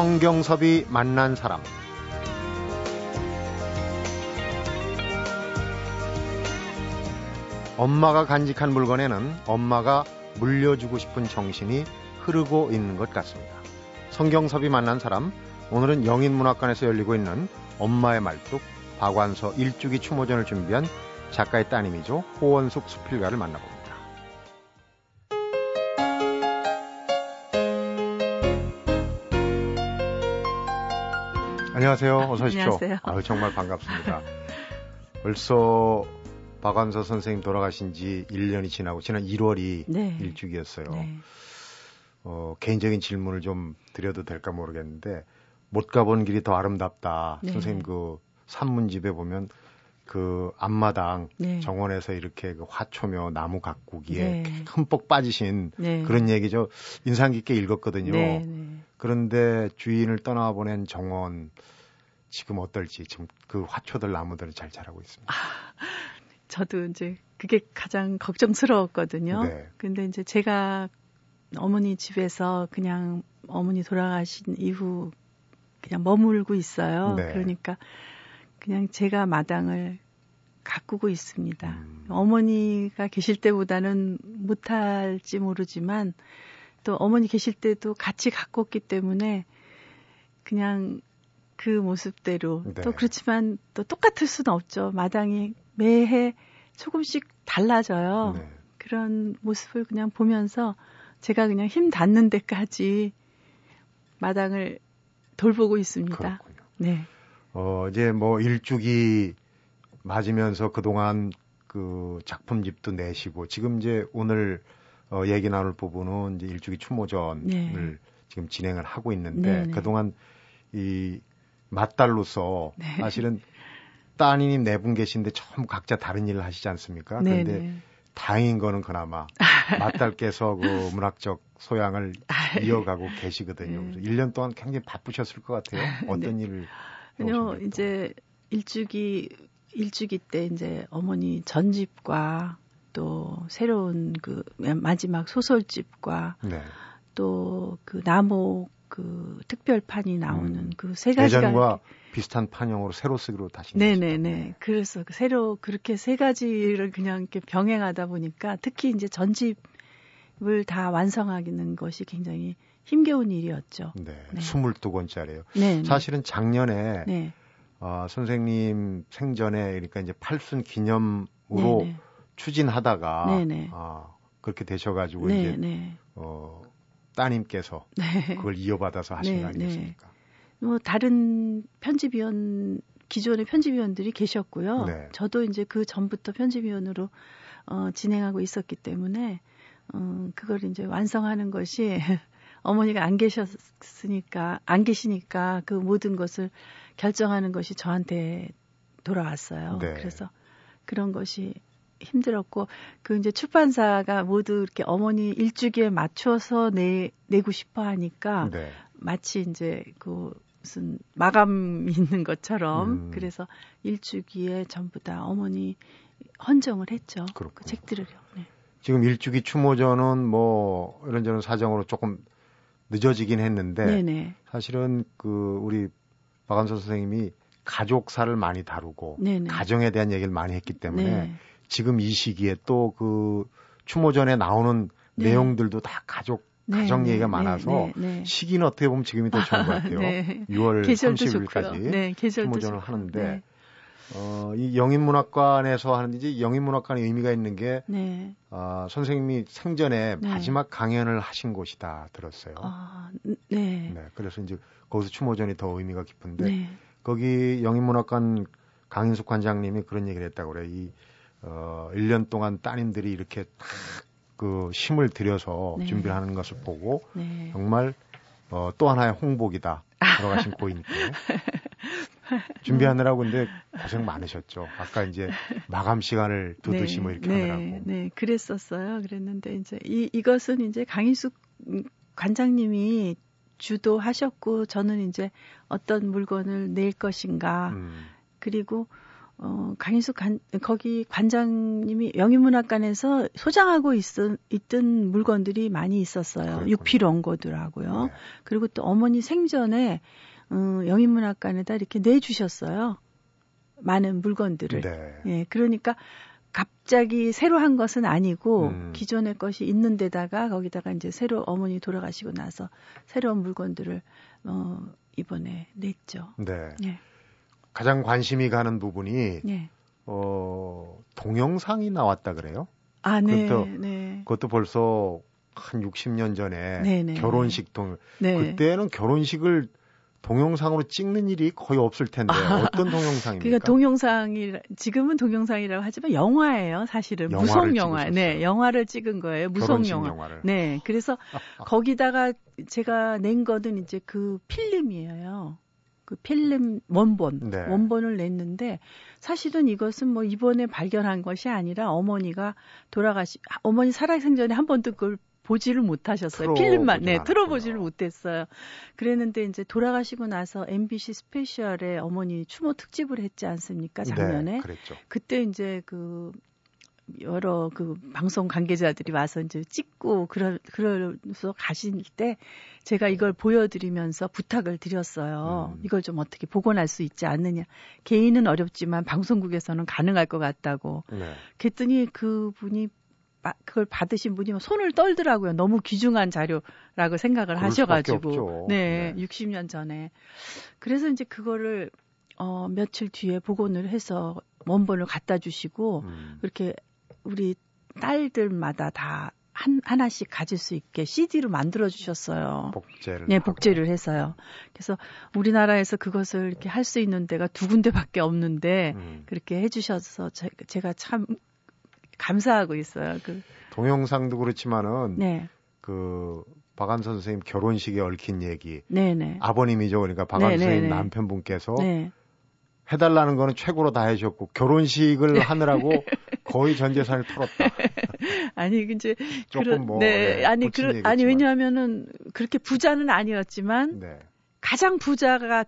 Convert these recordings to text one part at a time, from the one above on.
성경섭이 만난 사람. 엄마가 간직한 물건에는 엄마가 물려주고 싶은 정신이 흐르고 있는 것 같습니다. 성경섭이 만난 사람, 오늘은 영인문학관에서 열리고 있는 엄마의 말뚝, 박완서 일주기 추모전을 준비한 작가의 따님이죠. 호원숙 수필가를 만나봅니다. 안녕하세요. 어서 오십시오. 안녕하세요. 아유, 정말 반갑습니다. 벌써 박완서 선생님 돌아가신 지 1년이 지나고 지난 1월이 네. 일주기였어요. 네. 개인적인 질문을 좀 드려도 될까 모르겠는데, 못 가본 길이 더 아름답다. 네. 선생님 그 산문집에 보면 그 앞마당 네. 정원에서 이렇게 그 화초며 나무 가꾸기에 네. 흠뻑 빠지신 네. 그런 얘기 저 인상 깊게 읽었거든요. 네. 네. 그런데 주인을 떠나보낸 정원 지금 어떨지, 지금 그 화초들 나무들은 잘 자라고 있습니다. 저도 이제 그게 가장 걱정스러웠거든요. 네. 근데 이제 제가 어머니 집에서 그냥 어머니 돌아가신 이후 그냥 머물고 있어요. 네. 그러니까 그냥 제가 마당을 가꾸고 있습니다. 어머니가 계실 때보다는 못할지 모르지만 또 어머니 계실 때도 같이 가꿨기 때문에 그냥 그 모습대로 네. 또 그렇지만 또 똑같을 수는 없죠. 마당이 매해 조금씩 달라져요. 네. 그런 모습을 그냥 보면서 제가 그냥 힘 닿는 데까지 마당을 돌보고 있습니다. 그렇군요. 네. 이제 뭐 일주기 맞으면서 그동안 그 작품집도 내시고 지금 이제 오늘 얘기 나눌 부분은 이제 일주기 추모전을 네. 지금 진행을 하고 있는데 네네. 그동안 이 맏딸로서 네. 사실은 따님 네 분 계신데 처음 각자 다른 일을 하시지 않습니까? 네네. 그런데 다행인 거는 그나마 맏딸께서 그 문학적 소양을 이어가고 계시거든요. 네. 1년 동안 굉장히 바쁘셨을 것 같아요. 어떤 네. 일을 아니요, 이제 일주기 때 이제 어머니 전집과 또 새로운 그 마지막 소설집과 네. 또 그 남옥 그 특별판이 나오는 그 세 가지가 예전과 비슷한 판형으로 새로 쓰기로 다시 네네네. 그래서 새로 그렇게 세 가지를 그냥 이렇게 병행하다 보니까 특히 이제 전집을 다 완성하는 것이 굉장히 힘겨운 일이었죠. 네, 네. 22권짜리예요. 네, 사실은 작년에 네. 선생님 생전에 그러니까 이제 팔순 기념으로 네, 네. 추진하다가 네, 네. 그렇게 되셔가지고 네, 이제 네. 따님께서 네. 그걸 이어받아서 하신 네, 거 아니겠습니까? 네. 뭐 다른 편집위원 기존의 편집위원들이 계셨고요. 네. 저도 이제 그 전부터 편집위원으로 진행하고 있었기 때문에 그걸 이제 완성하는 것이 어머니가 안 계시니까 그 모든 것을 결정하는 것이 저한테 돌아왔어요. 네. 그래서 그런 것이 힘들었고, 그 이제 출판사가 모두 이렇게 어머니 일주기에 맞춰서 내고 싶어 하니까 네. 마치 이제 그 무슨 마감 있는 것처럼 그래서 일주기에 전부 다 어머니 헌정을 했죠. 그렇군요. 그 책들을요. 네. 지금 일주기 추모전은 뭐 이런저런 사정으로 조금 늦어지긴 했는데 네네. 사실은 그 우리 박완서 선생님이 가족사를 많이 다루고 네네. 가정에 대한 얘기를 많이 했기 때문에 네네. 지금 이 시기에 또 그 추모전에 나오는 네네. 내용들도 다 가정 네네. 얘기가 많아서 네네. 시기는 어떻게 보면 지금이 더 좋은 것 같아요. 네. 6월 30일까지 네, 추모전을 하는데 네. 이 영인문학관에서 하는 이제 영인문학관의 의미가 있는 게 네. 선생님이 생전에 네. 마지막 강연을 하신 곳이다 들었어요. 네. 네. 그래서 이제 거기서 추모전이 더 의미가 깊은데 네. 거기 영인문학관 강희수 관장님이 그런 얘기를 했다고 그래요. 1년 동안 따님들이 이렇게 딱 그 힘을 들여서 네. 준비를 하는 것을 보고 네. 정말 또 하나의 홍복이다. 돌아가신 고인께. 준비하느라고 근데 고생 많으셨죠. 아까 이제 마감 시간을 두듯이 네, 뭐 이렇게 네, 하느라고. 네, 그랬었어요. 그랬는데 이제 이것은 이제 강희수 관장님이 주도하셨고 저는 이제 어떤 물건을 낼 것인가 그리고 강희수 거기 관장님이 영인문학관에서 소장하고 있던 물건들이 많이 있었어요. 육필 원고들하고요. 네. 그리고 또 어머니 생전에 영인문학관에다 이렇게 내주셨어요. 많은 물건들을. 네. 예, 그러니까 갑자기 새로 한 것은 아니고 기존의 것이 있는 데다가 거기다가 이제 새로 어머니 돌아가시고 나서 새로운 물건들을 이번에 냈죠. 네. 예. 가장 관심이 가는 부분이 예. 동영상이 나왔다 그래요? 아, 네. 그것도 벌써 한 60년 전에 네네. 결혼식 그때는 결혼식을 동영상으로 찍는 일이 거의 없을 텐데 어떤 동영상입니까? 그러니까 지금은 동영상이라고 하지만 영화예요, 사실은. 무속 영화. 찍으셨어요? 네, 영화를 찍은 거예요. 무속 영화를. 네. 그래서 거기다가 제가 낸 거는 이제 그 필름이에요. 그 필름 원본. 네. 원본을 냈는데 사실은 이것은 뭐 이번에 발견한 것이 아니라 어머니 살아생전에 한 번도 그걸 보지를 못하셨어요. 필름만. 네, 틀어보지를 못했어요. 그랬는데 이제 돌아가시고 나서 MBC 스페셜에 어머니 추모 특집을 했지 않습니까? 작년에. 네, 그랬죠. 그때 이제 그 여러 그 방송 관계자들이 와서 이제 찍고 그러면서 가실 때 제가 이걸 보여드리면서 부탁을 드렸어요. 이걸 좀 어떻게 복원할 수 있지 않느냐. 개인은 어렵지만 방송국에서는 가능할 것 같다고. 네. 그랬더니 그분이 그걸 받으신 분이 손을 떨더라고요. 너무 귀중한 자료라고 생각을 하셔가지고. 네, 네, 60년 전에. 그래서 이제 그거를 며칠 뒤에 복원을 해서 원본을 갖다 주시고 그렇게 우리 딸들마다 다 하나씩 가질 수 있게 CD로 만들어 주셨어요. 복제를 해서요. 그래서 우리나라에서 그것을 이렇게 할 수 있는 데가 두 군데밖에 없는데 그렇게 해주셔서 제가 참 감사하고 있어요. 동영상도 그렇지만은 네. 그 박완서 선생님 결혼식에 얽힌 얘기. 네네. 아버님이죠. 그러니까 박완서 선생님 남편분께서 네. 해달라는 거는 최고로 다 해주셨고 결혼식을 네. 하느라고 거의 전 재산을 털었다. 아니 이제 조금 뭐 네. 아니 왜냐하면은 그렇게 부자는 아니었지만 네.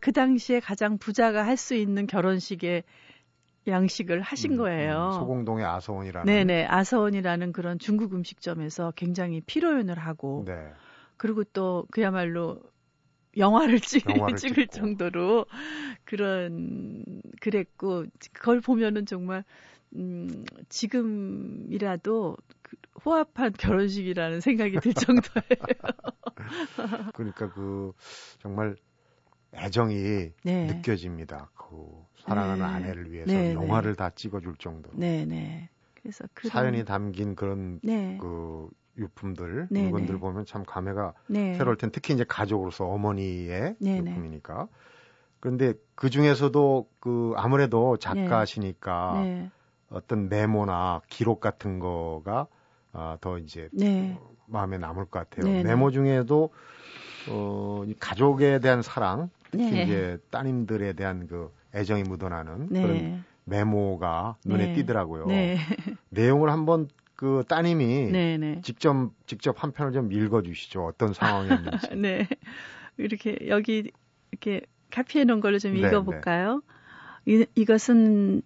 그 당시에 가장 부자가 할 수 있는 결혼식에. 양식을 하신 거예요. 소공동의 아서원이라는. 네네. 아서원이라는 그런 중국 음식점에서 굉장히 피로연을 하고. 네. 그리고 또 그야말로 영화를 찍을 정도로 그랬고, 그걸 보면은 정말, 지금이라도 호화판 결혼식이라는 생각이 들 정도예요. 그러니까 정말 애정이 네. 느껴집니다. 사랑하는 네. 아내를 위해서 네. 영화를 다 찍어줄 정도로. 네, 네. 그래서 사연이 담긴 그런 네. 유품들, 네. 물건들 네. 보면 참 감회가 네. 새로울 텐데 특히 이제 가족으로서 어머니의 네. 유품이니까. 그런데 그 중에서도 아무래도 작가시니까 네. 네. 어떤 메모나 기록 같은 거가 더 이제 네. 마음에 남을 것 같아요. 네. 메모 중에도 가족에 대한 사랑, 특히 네. 이제 따님들에 대한 애정이 묻어나는 네. 그런 메모가 눈에 네. 띄더라고요. 네. 내용을 한번 따님이 네, 네. 직접 한 편을 좀 읽어주시죠. 어떤 상황이었는지. 네, 이렇게 여기 이렇게 카피해놓은 걸로 좀 읽어볼까요? 네, 네. 이것은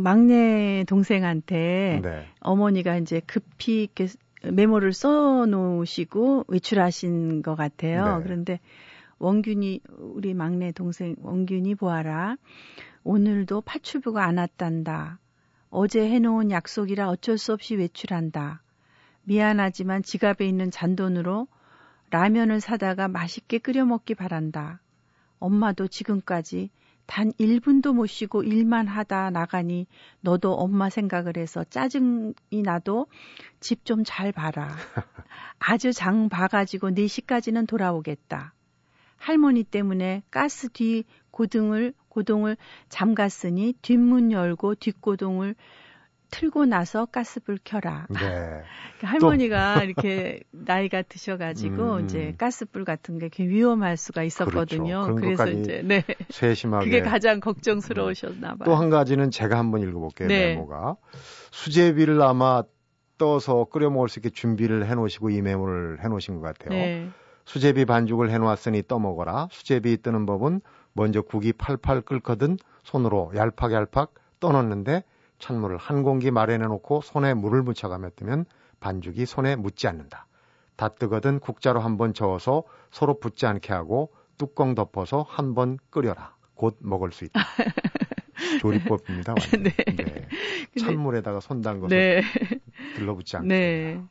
막내 동생한테 네. 어머니가 이제 급히 이렇게 메모를 써놓으시고 외출하신 것 같아요. 네. 그런데 우리 막내 동생 원균이 보아라. 오늘도 파출부가 안 왔단다. 어제 해놓은 약속이라 어쩔 수 없이 외출한다. 미안하지만 지갑에 있는 잔돈으로 라면을 사다가 맛있게 끓여 먹기 바란다. 엄마도 지금까지 단 1분도 못 쉬고 일만 하다 나가니 너도 엄마 생각을 해서 짜증이 나도 집 좀 잘 봐라. 아주 장 봐가지고 4시까지는 돌아오겠다. 할머니 때문에 가스 뒤 고동을 잠갔으니 뒷문 열고 뒷고동을 틀고 나서 가스불 켜라. 네. 할머니가 이렇게 나이가 드셔가지고 이제 가스불 같은 게 위험할 수가 있었거든요. 그렇죠. 그래서 이제 네. 세심하게 그게 가장 걱정스러우셨나 봐요. 또 한 가지는 제가 한번 읽어볼게요. 네. 메모가 수제비를 아마 떠서 끓여 먹을 수 있게 준비를 해놓으시고 이 메모를 해놓으신 것 같아요. 네. 수제비 반죽을 해놓았으니 떠먹어라. 수제비 뜨는 법은 먼저 국이 팔팔 끓거든 손으로 얄팍얄팍 떠넣는데 찬물을 한 공기 마련해놓고 손에 물을 묻혀가며 뜨면 반죽이 손에 묻지 않는다. 다 뜨거든 국자로 한번 저어서 서로 붙지 않게 하고 뚜껑 덮어서 한번 끓여라. 곧 먹을 수 있다. 조리법입니다. 완전. 네. 네. 찬물에다가 손 담궈서 네. 들러붙지 않습니다. 네.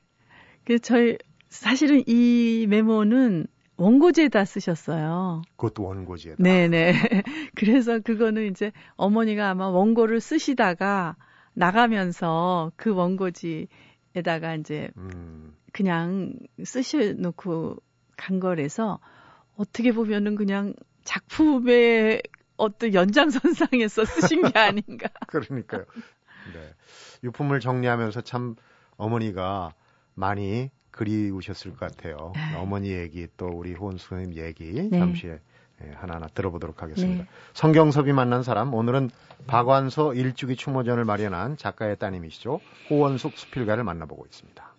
그 저희 사실은 이 메모는 원고지에다 쓰셨어요. 그것도 원고지에다. 네네. 그래서 그거는 이제 어머니가 아마 원고를 쓰시다가 나가면서 그 원고지에다가 이제 그냥 쓰셔놓고 간 거라서 어떻게 보면은 그냥 작품의 어떤 연장선상에서 쓰신 게 아닌가. 그러니까요. 네. 유품을 정리하면서 참 어머니가 많이 그리우셨을 것 같아요. 어머니 얘기 또 우리 호원숙 선생님 얘기 네. 잠시 하나하나 들어보도록 하겠습니다. 네. 성경섭이 만난 사람 오늘은 박완서 일주기 추모전을 마련한 작가의 따님이시죠. 호원숙 수필가를 만나보고 있습니다.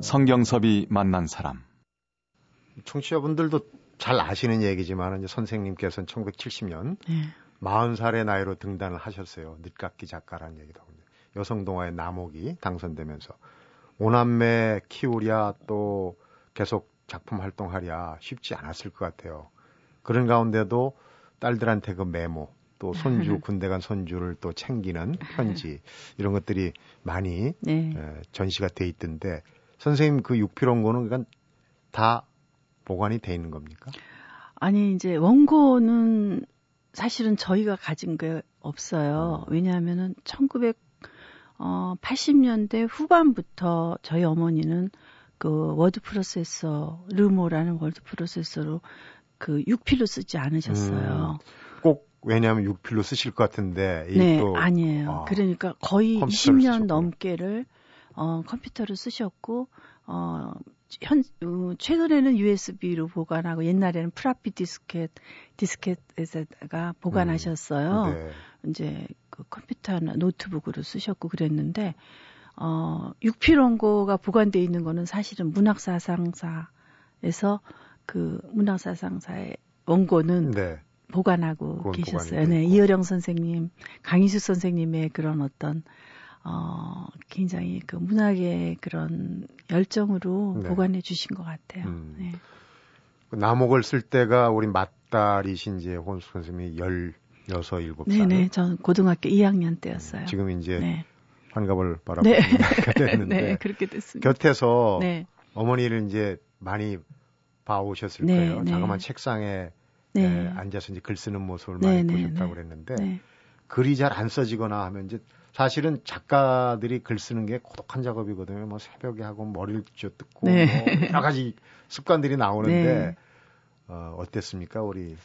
성경섭이 만난 사람 청취자분들도 잘 아시는 얘기지만 이제 선생님께서는 1970년 40살의 나이로 등단을 하셨어요. 늦깎이 작가라는 얘기도 하고 여성동화의 남옥이 당선되면서 5남매 키우랴 또 계속 작품 활동하랴 쉽지 않았을 것 같아요. 그런 가운데도 딸들한테 그 메모 또 손주 군대 간 손주를 또 챙기는 편지 이런 것들이 많이 네. 전시가 돼 있던데 선생님 그 육필원고는 그러니까 다 보관이 돼 있는 겁니까? 아니 이제 원고는 사실은 저희가 가진 게 없어요. 왜냐하면은 1980년대 후반부터 저희 어머니는 그 워드 프로세서 르모라는 월드 프로세서로 그 육필로 쓰지 않으셨어요. 꼭 왜냐하면 육필로 쓰실 것 같은데 네 또, 아니에요. 그러니까 거의 20년 쓰셨군요. 넘게를 컴퓨터로 쓰셨고 최근에는 USB로 보관하고 옛날에는 프라피 디스켓에다가 보관하셨어요. 네. 이제 그 컴퓨터나 노트북으로 쓰셨고 그랬는데 육필원고가 보관돼 있는 거는 사실은 문학사상사에서 그 문학사상사의 원고는 네. 보관하고 계셨어요. 네, 이어령 선생님, 강희수 선생님의 그런 어떤 굉장히 그 문학의 그런 열정으로 네. 보관해 주신 것 같아요. 네. 남옥을 쓸 때가 우리 맏딸이신 이제 호원숙 선생님이 16, 17살. 네네, 전 고등학교 2학년 때였어요. 지금 이제 네. 환갑을 바라보고 네. 됐는데 네, 그렇게 됐습니다. 곁에서 네. 어머니를 이제 많이 봐오셨을 네, 거예요. 네. 자그마한 책상에 네. 앉아서 이제 글 쓰는 모습을 네, 많이 네, 보셨다고 네. 그랬는데 네. 글이 잘 안 써지거나 하면 이제 사실은 작가들이 글 쓰는 게 고독한 작업이거든요. 뭐 새벽에 하고 머리를 쥐어뜯고 네. 뭐 여러 가지 습관들이 나오는데 네. 어땠습니까? 우리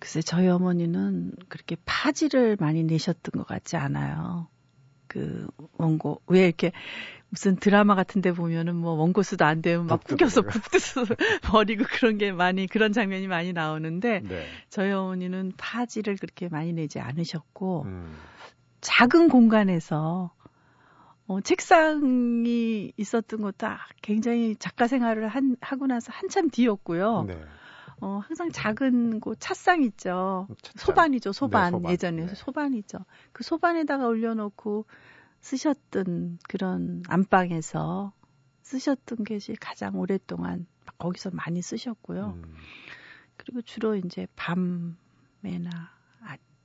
글쎄 저희 어머니는 그렇게 파지를 많이 내셨던 것 같지 않아요. 그 원고 왜 이렇게 무슨 드라마 같은 데 보면은 뭐 원고수도 안 되면 막 구겨서 북뜯어 버리고 그런 게 많이 그런 장면이 많이 나오는데 네. 저희 어머니는 파지를 그렇게 많이 내지 않으셨고 작은 공간에서 책상이 있었던 것도 굉장히 작가 생활을 하고 나서 한참 뒤였고요. 네. 항상 작은 곳 찻상 있죠. 소반이죠. 소반. 네, 소반. 예전에 네. 소반이죠. 그 소반에다가 올려놓고 쓰셨던 그런 안방에서 쓰셨던 게 가장 오랫동안 거기서 많이 쓰셨고요. 그리고 주로 이제 밤에나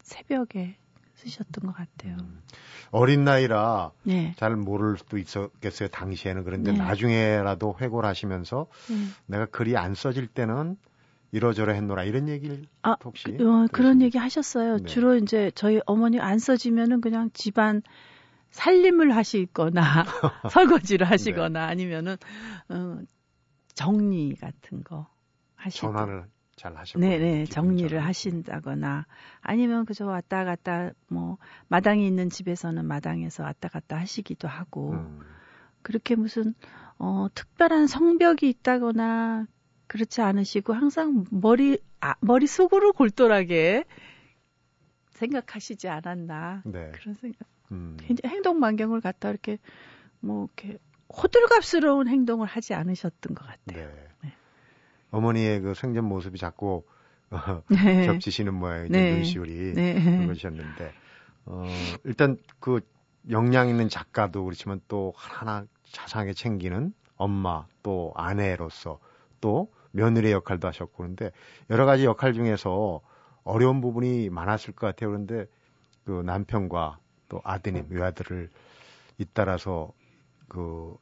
새벽에 쓰셨던 것 같아요. 어린 나이라 네. 잘 모를 수도 있었겠어요. 당시에는. 그런데 네. 나중에라도 회고를 하시면서 내가 글이 안 써질 때는 이러저러 했노라 이런 얘기를 혹시 그런 얘기 하셨어요. 네. 주로 이제 저희 어머니 안 써지면은 그냥 집안 살림을 하시거나 설거지를 하시거나 네. 아니면은 정리 같은 거 하시고 전환을 잘 하시고 네네 정리를 잘. 하신다거나 아니면 그저 왔다 갔다 뭐 마당이 있는 집에서는 마당에서 왔다 갔다 하시기도 하고 그렇게 무슨 특별한 성벽이 있다거나 그렇지 않으시고 항상 머리 속으로 골똘하게 생각하시지 않았나 네. 그런 생각. 행동 반경을 갖다 이렇게 뭐 이렇게 호들갑스러운 행동을 하지 않으셨던 것 같아요. 네. 네. 어머니의 그 생전 모습이 자꾸 네. 겹치시는 모양이죠. 네. 눈시울이 네. 그런 것이었는데 일단 그 역량 있는 작가도 그렇지만 또 하나하나 자상하게 챙기는 엄마 또 아내로서 또 며느리의 역할도 하셨고 그런데 여러 가지 역할 중에서 어려운 부분이 많았을 것 같아요. 그런데 그 남편과 또 아드님, 외아들을 잇따라서 그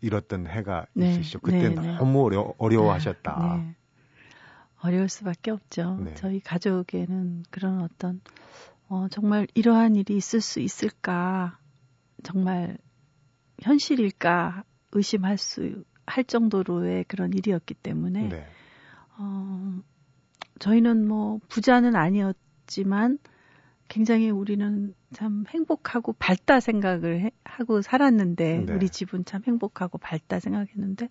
잃었던 해가 네, 있으시죠. 그때 네, 너무 어려워하셨다. 네. 어려울 수밖에 없죠. 네. 저희 가족에는 그런 어떤 정말 이러한 일이 있을 수 있을까, 정말 현실일까 의심할 수 할 정도로의 그런 일이었기 때문에 네. 저희는 뭐 부자는 아니었지만 굉장히 우리는 참 행복하고 밝다 생각을 하고 살았는데 네. 우리 집은 참 행복하고 밝다 생각했는데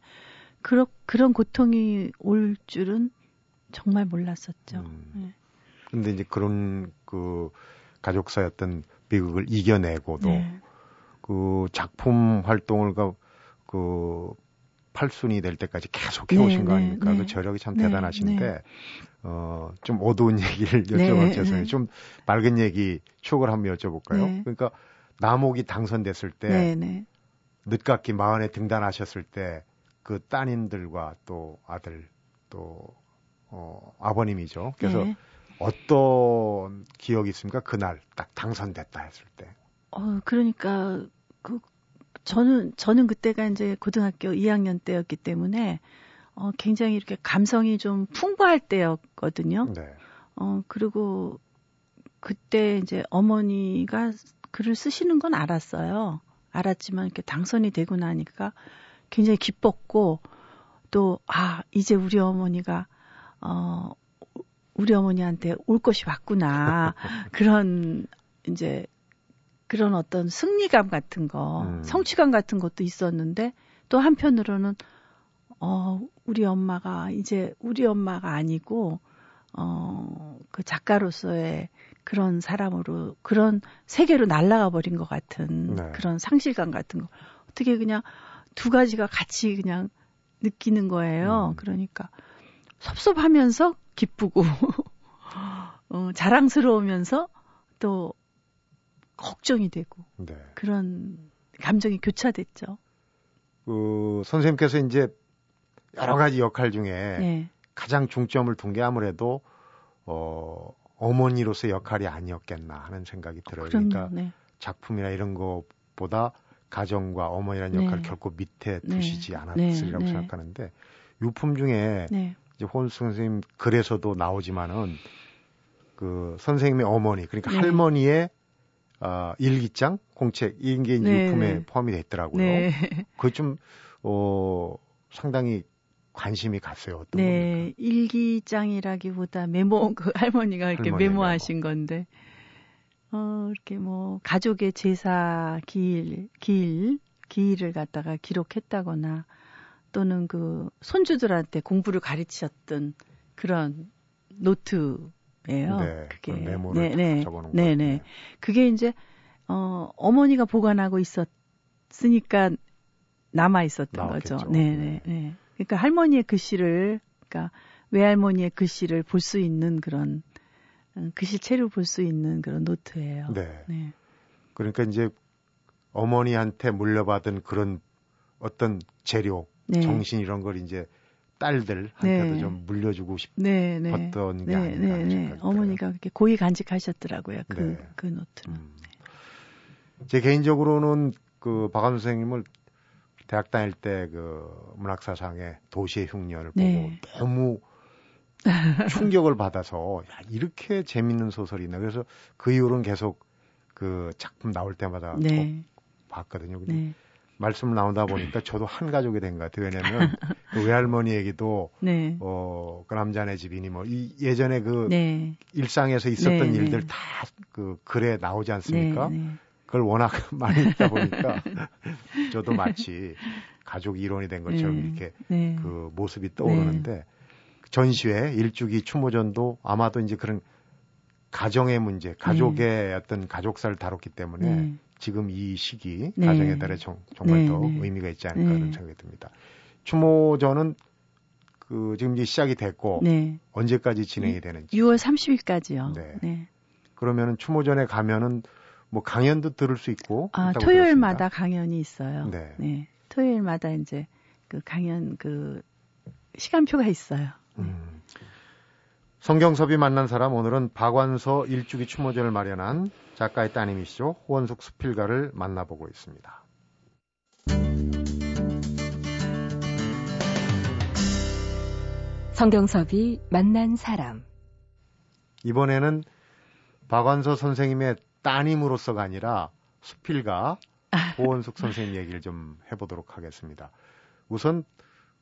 그런 고통이 올 줄은 정말 몰랐었죠. 그런데 네. 이제 그런 그 가족사였던 비극을 이겨내고도 네. 그 작품 활동을 그 8순이 될 때까지 계속 해오신 네, 거 아닙니까? 네, 그 저력이 참 네, 대단하신데 네. 좀 어두운 얘기를 여쭤봐서 네, 죄송해요. 네. 좀 밝은 얘기 추억을 한번 여쭤볼까요? 네. 그러니까 남옥이 당선됐을 때 네, 네. 늦깎이 마흔에 등단하셨을 때 그 따님들과 또 아들 또 아버님이죠. 그래서 네. 어떤 기억이 있습니까? 그날 딱 당선됐다 했을 때. 그러니까 그 저는 그때가 이제 고등학교 2학년 때였기 때문에 굉장히 이렇게 감성이 좀 풍부할 때였거든요. 네. 그리고 그때 이제 어머니가 글을 쓰시는 건 알았어요. 알았지만 이렇게 당선이 되고 나니까 굉장히 기뻤고 또 이제 우리 어머니가 우리 어머니한테 올 것이 왔구나. 그런 이제 그런 어떤 승리감 같은 거, 성취감 같은 것도 있었는데 또 한편으로는 우리 엄마가 아니고 그 작가로서의 그런 사람으로 그런 세계로 날아가 버린 것 같은 네. 그런 상실감 같은 거 어떻게 그냥 두 가지가 같이 그냥 느끼는 거예요. 그러니까 섭섭하면서 기쁘고 자랑스러우면서 또 걱정이 되고 네. 그런 감정이 교차됐죠. 선생님께서 이제 여러 가지 역할 중에 네. 가장 중점을 둔 게 아무래도 어머니로서의 역할이 아니었겠나 하는 생각이 들어요. 그러니까 네. 작품이나 이런 것보다 가정과 어머니라는 네. 역할을 결코 밑에 두시지 네. 않았으리라고 네. 생각하는데 유품 중에 네. 이제 호원숙 선생님 글에서도 나오지만은 그 선생님의 어머니 그러니까 네. 할머니의 일기장, 공책 이게 네, 유품에 네. 포함이 돼 있더라고요. 네. 그거 좀 상당히 관심이 갔어요. 어떤 네, 겁니까? 일기장이라기보다 메모 그 할머니가 이렇게 메모하신 건데 이렇게 뭐 가족의 제사 기일을 갖다가 기록했다거나 또는 그 손주들한테 공부를 가르치셨던 그런 노트. 예요. 네, 그게 메모를 적어놓은 거예요. 네. 그게 이제 어머니가 보관하고 있었으니까 남아 있었던 거죠. 네. 그러니까 할머니의 글씨를, 그러니까 외할머니의 글씨를 볼 수 있는 그런 글씨체로 볼 수 있는 그런 노트예요. 네. 그러니까 이제 어머니한테 물려받은 그런 어떤 재료, 네. 정신 이런 걸 이제. 딸들한테도 네. 좀 물려주고 싶었던 게 아닌가 하는 생각이 들어요. 어머니가 그렇게 고이 간직하셨더라고요. 그 노트는. 제 개인적으로는 그 박완서 선생님을 대학 다닐 때 그 문학사상의 도시의 흉년을 네. 보고 너무 충격을 받아서 이렇게 재밌는 소설이 있나. 그래서 그 이후로는 계속 그 작품 나올 때마다 네. 봤거든요. 근데 네. 말씀 나오다 보니까 저도 한 가족이 된 것 같아요. 왜냐면 그 외할머니 얘기도 네. 그 남자네 집이니 뭐 예전에 그 네. 일상에서 있었던 네, 일들 네. 다 그 글에 나오지 않습니까? 네, 네. 그걸 워낙 많이 읽다 보니까 저도 마치 가족 일원이 된 것처럼 네, 이렇게 네. 그 모습이 떠오르는데 네. 전시회 일주기 추모전도 아마도 이제 그런 가정의 문제, 가족의 네. 어떤 가족사를 다뤘기 때문에 네. 지금 이 시기 네. 가정의 달에 정말 더 의미가 있지 않을까 그런 생각이 듭니다. 추모전은 그 지금 이제 시작이 됐고 언제까지 진행이 되는지 6월 30일까지요. 네. 네. 그러면은 추모전에 가면은 뭐 강연도 들을 수 있고 토요일마다 들었습니다. 강연이 있어요. 네. 네. 토요일마다 이제 그 강연 그 시간표가 있어요. 성경섭이 만난 사람 오늘은 박완서 일주기 추모전을 마련한 작가의 따님이시죠. 호원숙 수필가를 만나보고 있습니다. 성경섭이 만난 사람 이번에는 박완서 선생님의 따님으로서가 아니라 수필가 호원숙 선생님 얘기를 좀 해보도록 하겠습니다. 우선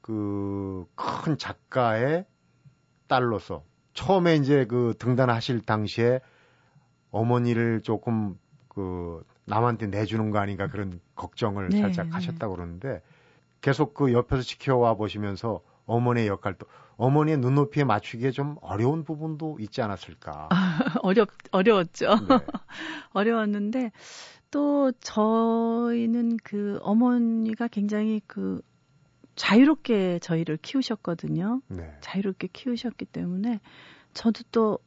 그 큰 작가의 딸로서 처음에 이제 그 등단하실 당시에 어머니를 조금 그 남한테 내주는 거 아닌가 그런 걱정을 살짝 하셨다고 그러는데 계속 그 옆에서 지켜와 보시면서 어머니의 역할도 어머니의 눈높이에 맞추기에 좀 어려운 부분도 있지 않았을까? 어려웠죠. 네. 어려웠는데 또 저희는 그 어머니가 굉장히 그 자유롭게 저희를 키우셨거든요. 네. 자유롭게 키우셨기 때문에 저도 또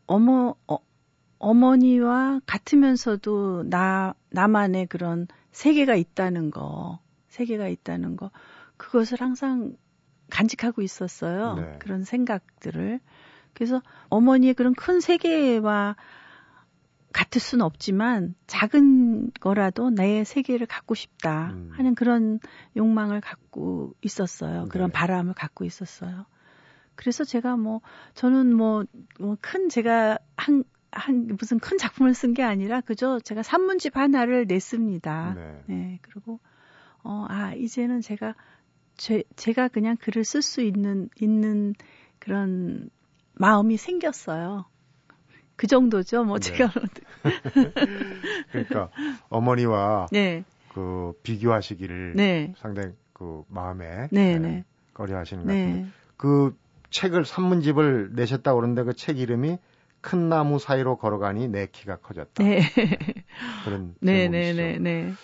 어머니와 같으면서도 나만의 그런 세계가 있다는 거 그것을 항상 간직하고 있었어요. 네. 그런 생각들을. 그래서 어머니의 그런 큰 세계와 같을 수는 없지만 작은 거라도 내 세계를 갖고 싶다 하는 그런 욕망을 갖고 있었어요. 그런 바람을 갖고 있었어요. 그래서 제가 저는 제가 무슨 큰 작품을 쓴 게 아니라 그저 제가 산문집 하나를 냈습니다. 네. 그리고 이제는 제가 그냥 글을 쓸 수 있는 그런 마음이 생겼어요. 그 정도죠. 제가 그러니까 어머니와 그 비교하시기를 상당히 그 마음에 꺼려하시는 것 같은데 그 책을 산문집을 내셨다고 그러는데 그 책 이름이 큰 나무 사이로 걸어가니 내 키가 커졌다. 그런 제목이시죠.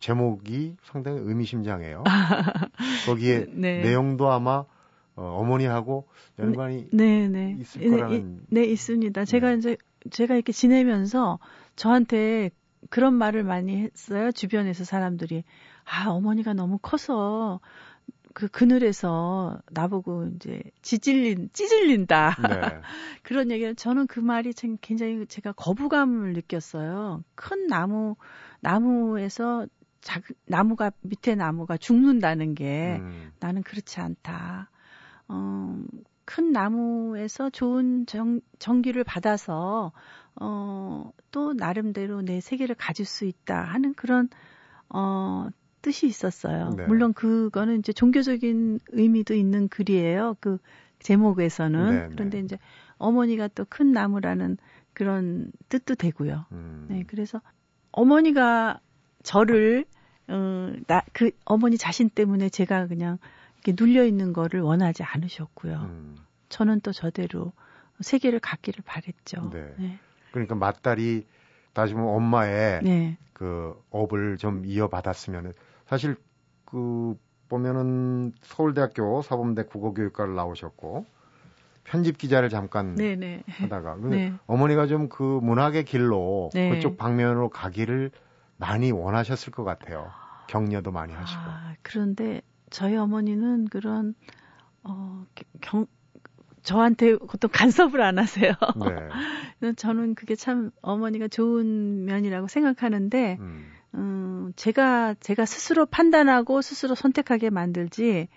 제목이 상당히 의미심장해요. 거기에 내용도 아마 어머니하고 연관이 있을 거라는. 있습니다. 제가 제가 이렇게 지내면서 저한테 그런 말을 많이 했어요. 주변에서 사람들이 어머니가 너무 커서 그 그늘에서 나보고 이제 찌질린다. 네. 그런 얘기를 저는 그 말이 굉장히 제가 거부감을 느꼈어요. 큰 나무에서 나무가 밑에 나무가 죽는다는 게 나는 그렇지 않다. 큰 나무에서 좋은 전기를 받아서 또 나름대로 내 세계를 가질 수 있다 하는 그런 뜻이 있었어요. 물론 그거는 이제 종교적인 의미도 있는 글이에요. 그 제목에서는. 그런데 이제 어머니가 또 큰 나무라는 그런 뜻도 되고요. 그래서 어머니가 저를 그 어머니 자신 때문에 제가 그냥 이렇게 눌려있는 거를 원하지 않으셨고요. 저는 또 저대로 세계를 갖기를 바랬죠. 그러니까 맏딸이 다시 보면 엄마의 그 업을 좀 이어받았으면 사실 그 보면은 서울대학교 사범대 국어교육과를 나오셨고 편집 기자를 잠깐 하다가 어머니가 좀 그 문학의 길로 그쪽 방면으로 가기를 많이 원하셨을 것 같아요. 격려도 많이 하시고. 그런데 저희 어머니는 그런 저한테 보통 간섭을 안 하세요. 저는 그게 참 어머니가 좋은 면이라고 생각하는데 제가 스스로 판단하고 스스로 선택하게 만들지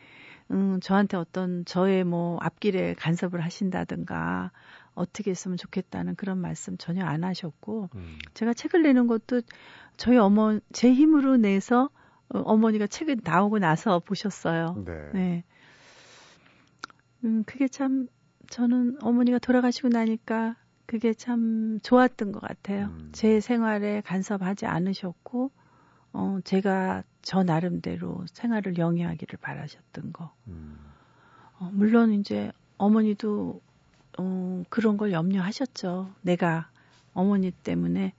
저한테 어떤 저의 앞길에 간섭을 하신다든가 어떻게 했으면 좋겠다는 그런 말씀 전혀 안 하셨고 제가 책을 내는 것도 제 힘으로 내서 어머니가 책이 나오고 나서 보셨어요. 그게 참 저는 어머니가 돌아가시고 나니까 그게 참 좋았던 것 같아요. 제 생활에 간섭하지 않으셨고 제가 저 나름대로 생활을 영위하기를 바라셨던 거. 물론 이제 어머니도 그런 걸 염려하셨죠. 내가 어머니 때문에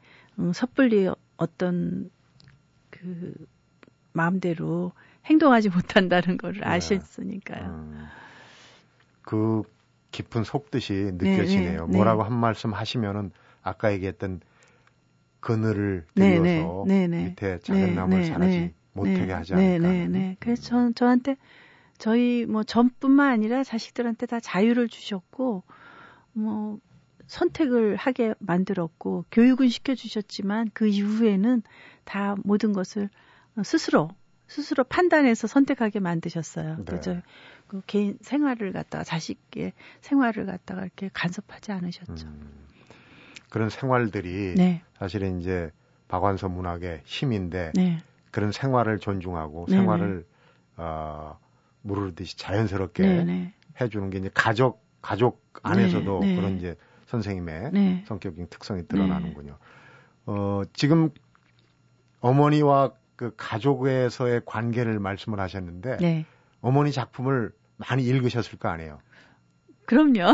섣불리 어떤 그 마음대로 행동하지 못한다는 걸 아셨으니까요. 그 깊은 속뜻이 느껴지네요. 네, 뭐라고 한 말씀 하시면은 아까 얘기했던 그늘을 들여서 밑에 작은 나무를 자라지 못하게 하지 않을까. 그래서 저한테 저희 뭐 전뿐만 아니라 자식들한테 다 자유를 주셨고 뭐 선택을 하게 만들었고 교육은 시켜주셨지만 그 이후에는 다 모든 것을 스스로 판단해서 선택하게 만드셨어요. 네. 그래서 그 개인 생활을 갖다가 자식의 생활을 갖다가 이렇게 간섭하지 않으셨죠. 그런 생활들이 사실은 이제 박완서 문학의 힘인데 그런 생활을 존중하고 생활을 물 흐르듯이 자연스럽게 해주는 게 이제 가족 안에서도 그런 이제 선생님의 성격적인 특성이 드러나는군요. 지금 어머니와 그 가족에서의 관계를 말씀을 하셨는데 어머니 작품을 많이 읽으셨을 거 아니에요? 그럼요.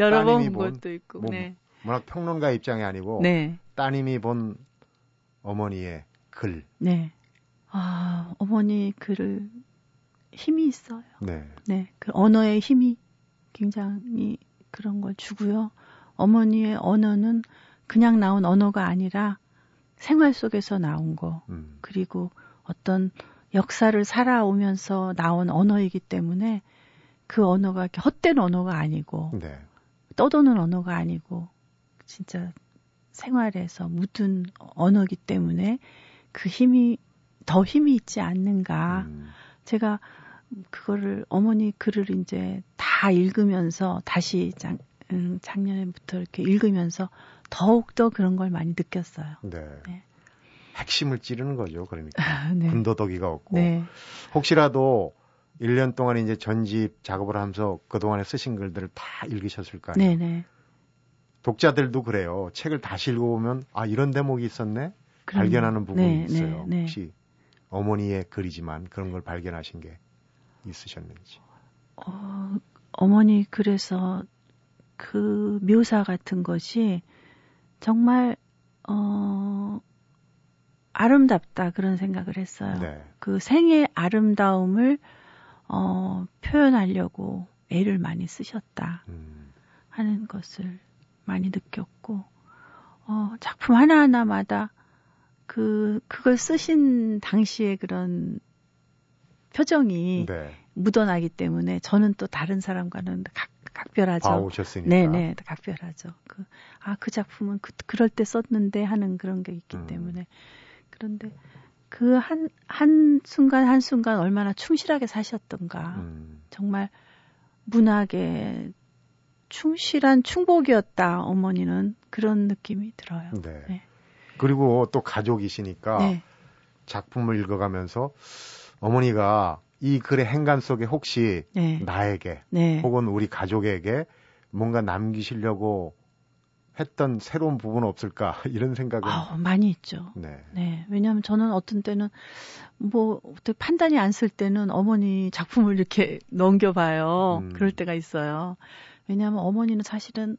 여러 번 본 것도 있고. 문학 평론가 입장이 아니고 따님이 본 어머니의 글. 아, 어머니 글을 힘이 있어요. 그 언어의 힘이 굉장히 그런 걸 주고요. 어머니의 언어는 그냥 나온 언어가 아니라 생활 속에서 나온 거, 그리고 어떤 역사를 살아오면서 나온 언어이기 때문에 그 언어가 헛된 언어가 아니고 떠도는 언어가 아니고 진짜 생활에서 묻은 언어이기 때문에 그 힘이 더 힘이 있지 않는가. 제가 그거를 어머니 글을 이제 다 읽으면서 다시 작년부터 이렇게 읽으면서 더욱더 그런 걸 많이 느꼈어요. 핵심을 찌르는 거죠. 그러니까 군더더기가 없고 혹시라도 1년 동안 이제 전집 작업을 하면서 그동안에 쓰신 글들을 다 읽으셨을 거 아니에요. 독자들도 그래요. 책을 다시 읽어보면 아 이런 대목이 있었네. 그럼, 발견하는 부분이 있어요. 혹시 어머니의 글이지만 그런 걸 발견하신 게 있으셨는지. 어머니 그래서 그 묘사 같은 것이 정말 아름답다 그런 생각을 했어요. 그 생의 아름다움을 표현하려고 애를 많이 쓰셨다 하는 것을 많이 느꼈고 작품 하나하나마다 그걸 쓰신 당시의 그런 표정이 묻어나기 때문에 저는 또 다른 사람과는 각별하죠. 봐오셨으니까. 각별하죠. 그 작품은 그럴 때 썼는데 하는 그런 게 있기 때문에. 그런데 그 한순간 얼마나 충실하게 사셨던가. 정말 문학에 충실한 충복이었다, 어머니는. 그런 느낌이 들어요. 그리고 또 가족이시니까 작품을 읽어가면서 어머니가 이 글의 행간 속에 혹시 나에게 혹은 우리 가족에게 뭔가 남기시려고 했던 새로운 부분 없을까 이런 생각은 많이 있죠. 왜냐하면 저는 어떤 때는 뭐 어떻게 판단이 안 쓸 때는 어머니 작품을 이렇게 넘겨봐요. 그럴 때가 있어요. 왜냐하면 어머니는 사실은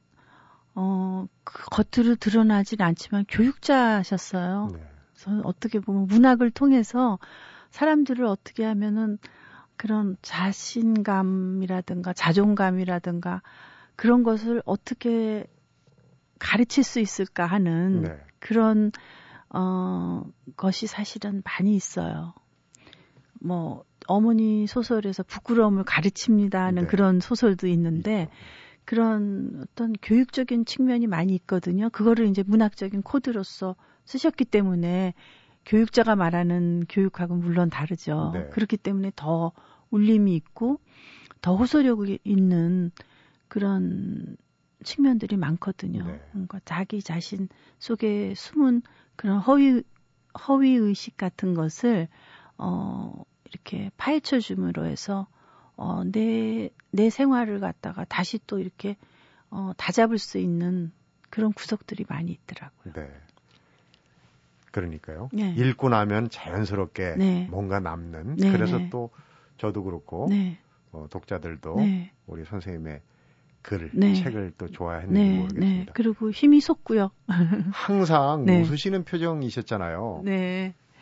그 겉으로 드러나진 않지만 교육자셨어요. 그래서 어떻게 보면 문학을 통해서 사람들을 어떻게 하면은 그런 자신감이라든가 자존감이라든가 그런 것을 어떻게 가르칠 수 있을까 하는 그런 것이 사실은 많이 있어요. 뭐 어머니 소설에서 부끄러움을 가르칩니다 하는 그런 소설도 있는데 그런 어떤 교육적인 측면이 많이 있거든요. 그거를 이제 문학적인 코드로서 쓰셨기 때문에 교육자가 말하는 교육하고는 물론 다르죠. 그렇기 때문에 더 울림이 있고 더 호소력이 있는 그런 측면들이 많거든요. 뭔가 자기 자신 속에 숨은 그런 허위의식 같은 것을 이렇게 파헤쳐줌으로 해서 내 생활을 갖다가 다시 또 이렇게 다잡을 수 있는 그런 구석들이 많이 있더라고요. 그러니까요. 읽고 나면 자연스럽게 뭔가 남는. 그래서 또 저도 그렇고 독자들도 우리 선생님의 글을 책을 또 좋아했는지 모르겠습니다. 그리고 힘이 솟고요. 항상 웃으시는 표정이셨잖아요.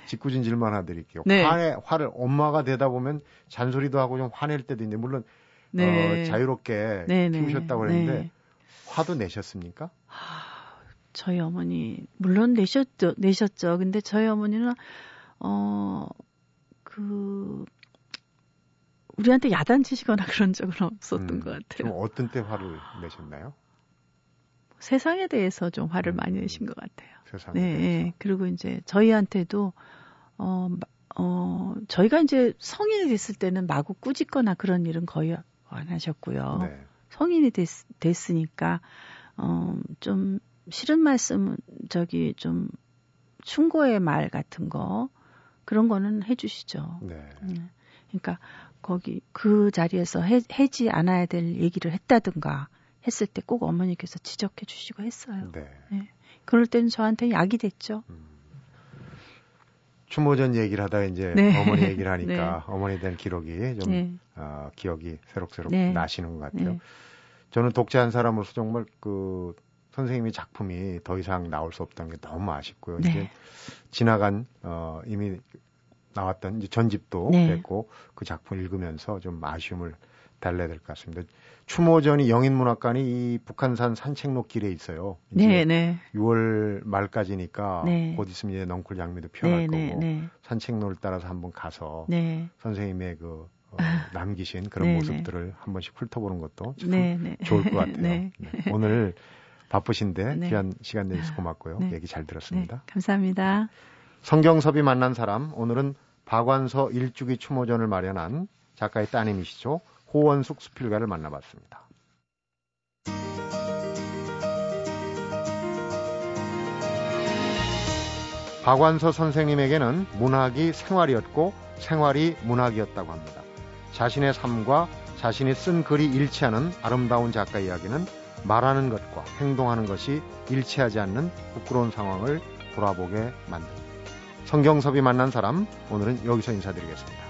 짓궂은 질문 하나 드릴게요. 네. 화를 엄마가 되다 보면 잔소리도 하고 좀 화낼 때도 있는데 물론 네. 자유롭게 네, 키우셨다고 그랬는데 네. 화도 내셨습니까? 저희 어머니 물론 내셨죠. 근데 저희 어머니는 우리한테 야단치시거나 그런 적은 없었던 것 같아요. 좀 어떤 때 화를 내셨나요? 세상에 대해서 좀 화를 많이 내신 것 같아요. 세상에 네, 대해서. 그리고 이제 저희한테도 저희가 이제 성인이 됐을 때는 마구 꾸짖거나 그런 일은 거의 안 하셨고요. 네. 성인이 됐으니까 좀 싫은 말씀은 좀 충고의 말 같은 거 그런 거는 해주시죠. 네. 그러니까 거기 그 자리에서 해지 않아야 될 얘기를 했다든가 했을 때 꼭 어머니께서 지적해 주시고 했어요. 네. 네. 그럴 때는 저한테 약이 됐죠. 추모전 얘기를 하다가 이제 네. 어머니 얘기를 하니까 네. 어머니에 대한 기록이 좀 네. 기억이 새록새록 네. 나시는 것 같아요. 네. 저는 독자 한 사람으로서 정말 그 선생님의 작품이 더 이상 나올 수 없다는 게 너무 아쉽고요. 네. 이제 지나간 이미 나왔던 이제 전집도 네. 됐고 그 작품 읽으면서 좀 아쉬움을 달래야 될 것 같습니다. 추모전이 영인문학관이 이 북한산 산책로 길에 있어요. 네, 네. 6월 말까지니까 네. 곧 있으면 이제 넝쿨 장미도 피어날 네, 거고 네, 네. 산책로를 따라서 한번 가서 네. 선생님의 그 남기신 그런 네, 모습들을 네. 한 번씩 훑어보는 것도 참 네, 네. 좋을 것 같아요. 네. 네. 오늘 바쁘신데 네. 귀한 시간 내주셔서 고맙고요. 네. 얘기 잘 들었습니다. 네, 감사합니다. 성경섭이 만난 사람, 오늘은 박완서 일주기 추모전을 마련한 작가의 따님이시죠. 호원숙 수필가를 만나봤습니다. 박완서 선생님에게는 문학이 생활이었고 생활이 문학이었다고 합니다. 자신의 삶과 자신이 쓴 글이 일치하는 아름다운 작가 이야기는 말하는 것과 행동하는 것이 일치하지 않는 부끄러운 상황을 돌아보게 만듭니다. 성경섭이 만난 사람, 오늘은 여기서 인사드리겠습니다.